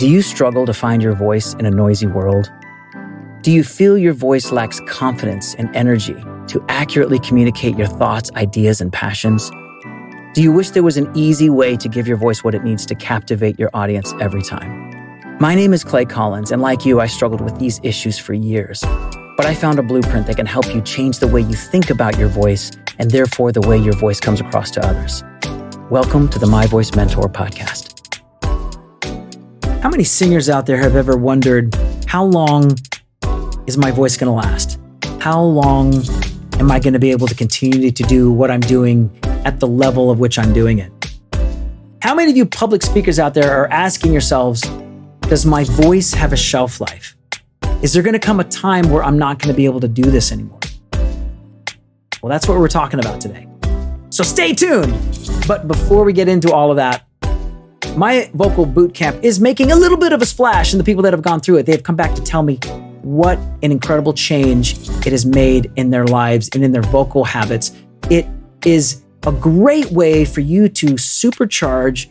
Do you struggle to find your voice in a noisy world? Do you feel your voice lacks confidence and energy to accurately communicate your thoughts, ideas, and passions? Do you wish there was an easy way to give your voice what it needs to captivate your audience every time? My name is Clay Collins, and like you, I struggled with these issues for years. But I found a blueprint that can help you change the way you think about your voice and therefore the way your voice comes across to others. Welcome to the My Voice Mentor Podcast. How many singers out there have ever wondered, how long is my voice going to last? How long am I going to be able to continue to do what I'm doing at the level of which I'm doing it? How many of you public speakers out there are asking yourselves, does my voice have a shelf life? Is there going to come a time where I'm not going to be able to do this anymore? Well, that's what we're talking about today. So stay tuned. But before we get into all of that, My Vocal Bootcamp is making a little bit of a splash, and the people that have gone through it, they've come back to tell me what an incredible change it has made in their lives and in their vocal habits. It is a great way for you to supercharge,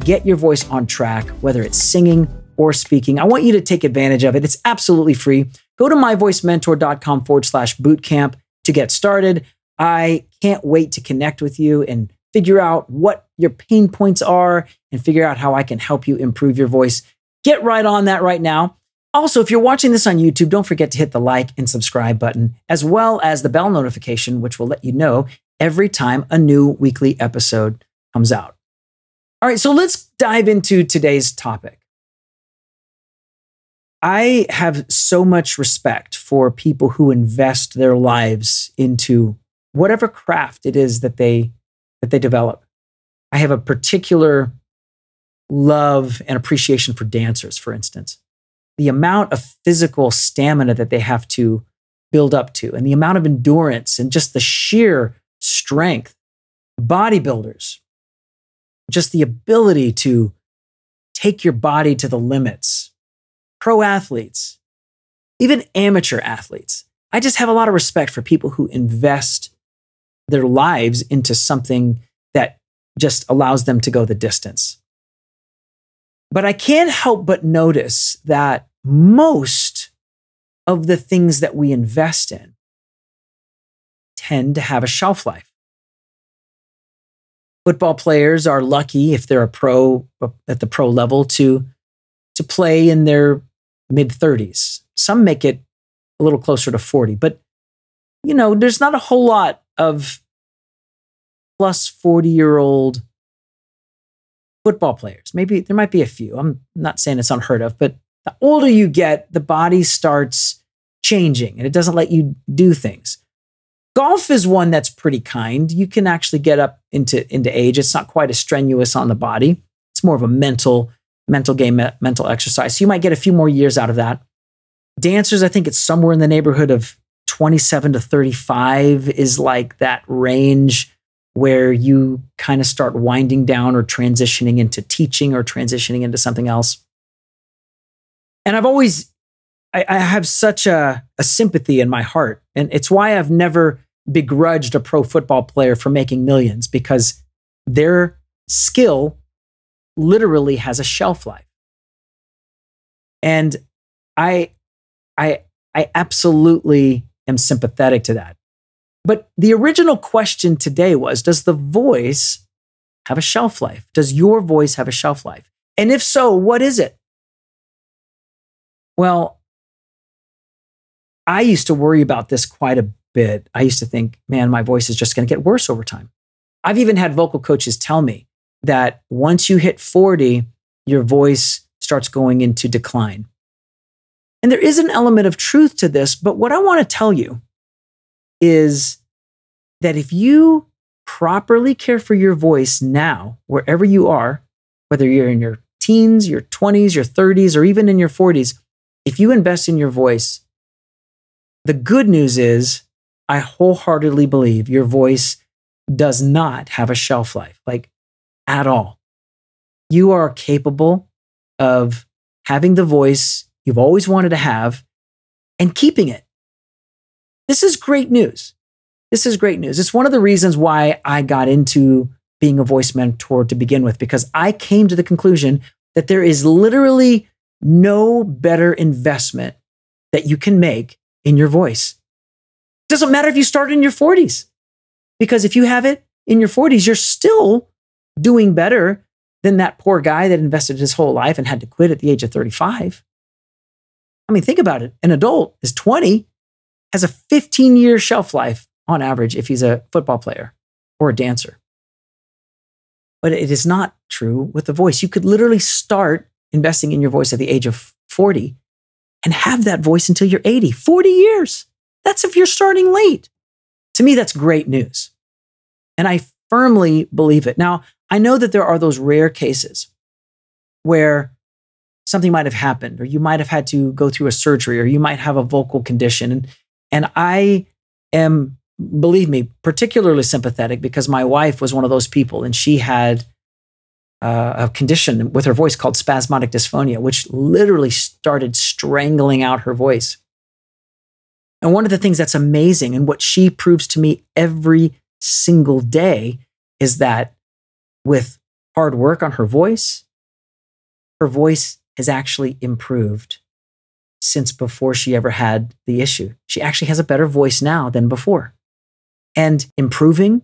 get your voice on track, whether it's singing or speaking. I want you to take advantage of it. It's absolutely free. Go to myvoicementor.com/bootcamp to get started. I can't wait to connect with you and figure out what your pain points are and figure out how I can help you improve your voice. Get right on that right now. Also, if you're watching this on YouTube, don't forget to hit the like and subscribe button, as well as the bell notification, which will let you know every time a new weekly episode comes out. All right, so let's dive into today's topic. I have so much respect for people who invest their lives into whatever craft it is that they develop. I have a particular love and appreciation for dancers, for instance. The amount of physical stamina that they have to build up to, and the amount of endurance and just the sheer strength. Bodybuilders, just the ability to take your body to the limits. Pro athletes, even amateur athletes. I just have a lot of respect for people who invest their lives into something that just allows them to go the distance. But I can't help but notice that most of the things that we invest in tend to have a shelf life. Football players are lucky, if they're a pro at the pro level, to play in their mid-30s. Some make it a little closer to 40, but you know, there's not a whole lot of plus 40-year-old football players. Maybe there might be a few. I'm not saying it's unheard of, but the older you get, the body starts changing and it doesn't let you do things. Golf is one that's pretty kind. You can actually get up into age. It's not quite as strenuous on the body. It's more of a mental game, mental exercise. So you might get a few more years out of that. Dancers, I think it's somewhere in the neighborhood of 27 to 35 is like that range where you kind of start winding down or transitioning into teaching or transitioning into something else. And I've always, I have such a sympathy in my heart. And it's why I've never begrudged a pro football player for making millions, because their skill literally has a shelf life. And I absolutely am sympathetic to that. But the original question today was, does the voice have a shelf life? Does your voice have a shelf life? And if so, what is it? Well, I used to worry about this quite a bit. I used to think, man, my voice is just going to get worse over time. I've even had vocal coaches tell me that once you hit 40, your voice starts going into decline. And there is an element of truth to this, but what I want to tell you is that if you properly care for your voice now, wherever you are, whether you're in your teens, your 20s, your 30s, or even in your 40s, if you invest in your voice, the good news is, I wholeheartedly believe your voice does not have a shelf life, like at all. You are capable of having the voice you've always wanted to have and keeping it. This is great news. This is great news. It's one of the reasons why I got into being a voice mentor to begin with, because I came to the conclusion that there is literally no better investment that you can make in your voice. It doesn't matter if you start in your 40s, because if you have it in your 40s, you're still doing better than that poor guy that invested his whole life and had to quit at the age of 35. I mean, think about it. An adult is 20, has a 15-year shelf life on average if he's a football player or a dancer. But it is not true with the voice. You could literally start investing in your voice at the age of 40 and have that voice until you're 80. 40 years. That's if you're starting late. To me, that's great news. And I firmly believe it. Now, I know that there are those rare cases where something might have happened, or you might have had to go through a surgery, or you might have a vocal condition. And I am, believe me, particularly sympathetic, because my wife was one of those people, and she had a condition with her voice called spasmodic dysphonia, which literally started strangling out her voice. And one of the things that's amazing, and what she proves to me every single day, is that with hard work on her voice has actually improved since before she ever had the issue. She actually has a better voice now than before. And improving,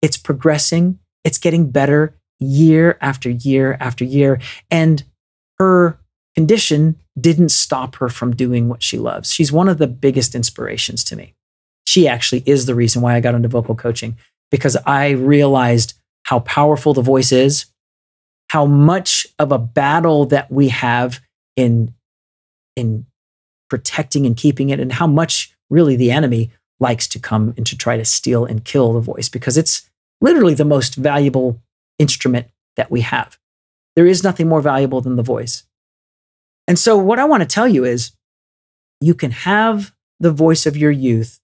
it's progressing, it's getting better year after year after year. And her condition didn't stop her from doing what she loves. She's one of the biggest inspirations to me. She actually is the reason why I got into vocal coaching, because I realized how powerful the voice is, how much of a battle that we have in protecting and keeping it, and how much really the enemy likes to come and to try to steal and kill the voice, because it's literally the most valuable instrument that we have. There is nothing more valuable than the voice. And so what I want to tell you is you can have the voice of your youth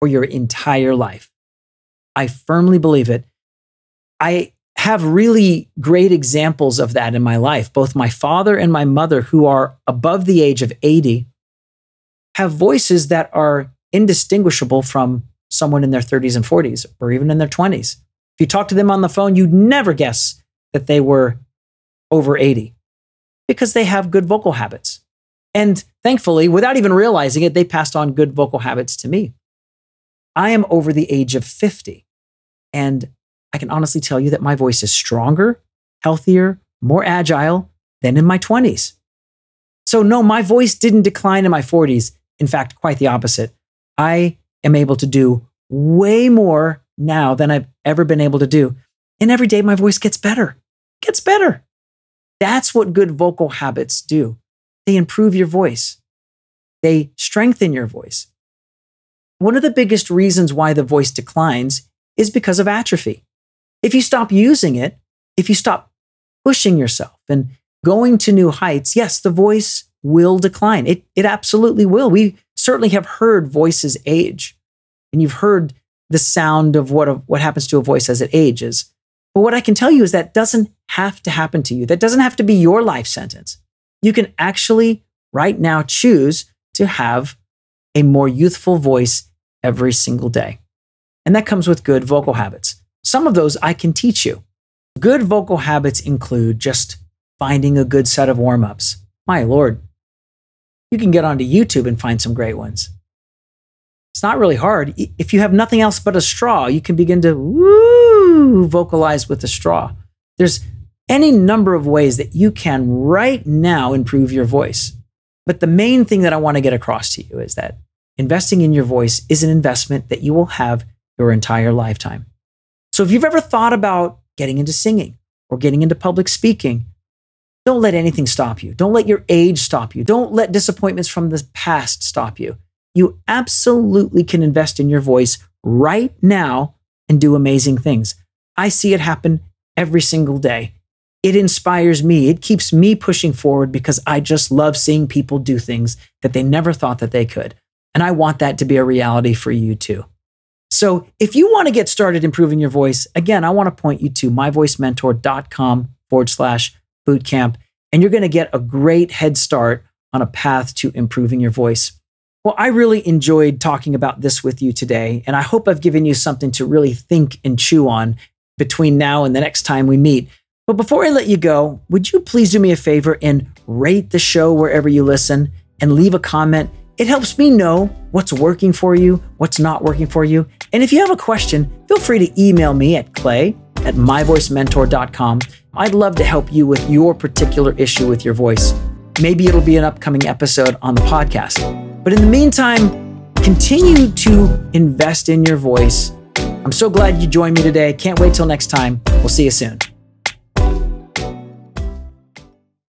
for your entire life. I firmly believe it. I have really great examples of that in my life. Both my father and my mother, who are above the age of 80, have voices that are indistinguishable from someone in their 30s and 40s, or even in their 20s. If you talk to them on the phone, you'd never guess that they were over 80, because they have good vocal habits. And thankfully, without even realizing it, they passed on good vocal habits to me. I am over the age of 50, and I can honestly tell you that my voice is stronger, healthier, more agile than in my 20s. So no, my voice didn't decline in my 40s. In fact, quite the opposite. I am able to do way more now than I've ever been able to do. And every day my voice gets better, gets better. That's what good vocal habits do. They improve your voice. They strengthen your voice. One of the biggest reasons why the voice declines is because of atrophy. If you stop using it, if you stop pushing yourself and going to new heights, yes, the voice will decline. It absolutely will. We certainly have heard voices age, and you've heard the sound of what happens to a voice as it ages. But what I can tell you is that doesn't have to happen to you. That doesn't have to be your life sentence. You can actually right now choose to have a more youthful voice every single day. And that comes with good vocal habits. Some of those I can teach you. Good vocal habits include just finding a good set of warm-ups. My Lord, you can get onto YouTube and find some great ones. It's not really hard. If you have nothing else but a straw, you can begin to vocalize with the straw. There's any number of ways that you can right now improve your voice. But the main thing that I want to get across to you is that investing in your voice is an investment that you will have your entire lifetime. So if you've ever thought about getting into singing or getting into public speaking, don't let anything stop you. Don't let your age stop you. Don't let disappointments from the past stop you. You absolutely can invest in your voice right now and do amazing things. I see it happen every single day. It inspires me. It keeps me pushing forward, because I just love seeing people do things that they never thought that they could. And I want that to be a reality for you too. So if you want to get started improving your voice, again, I want to point you to myvoicementor.com/bootcamp, and you're going to get a great head start on a path to improving your voice. Well, I really enjoyed talking about this with you today, and I hope I've given you something to really think and chew on between now and the next time we meet. But before I let you go, would you please do me a favor and rate the show wherever you listen and leave a comment? It helps me know what's working for you, what's not working for you. And if you have a question, feel free to email me at clay@myvoicementor.com. I'd love to help you with your particular issue with your voice. Maybe it'll be an upcoming episode on the podcast. But in the meantime, continue to invest in your voice. I'm so glad you joined me today. Can't wait till next time. We'll see you soon.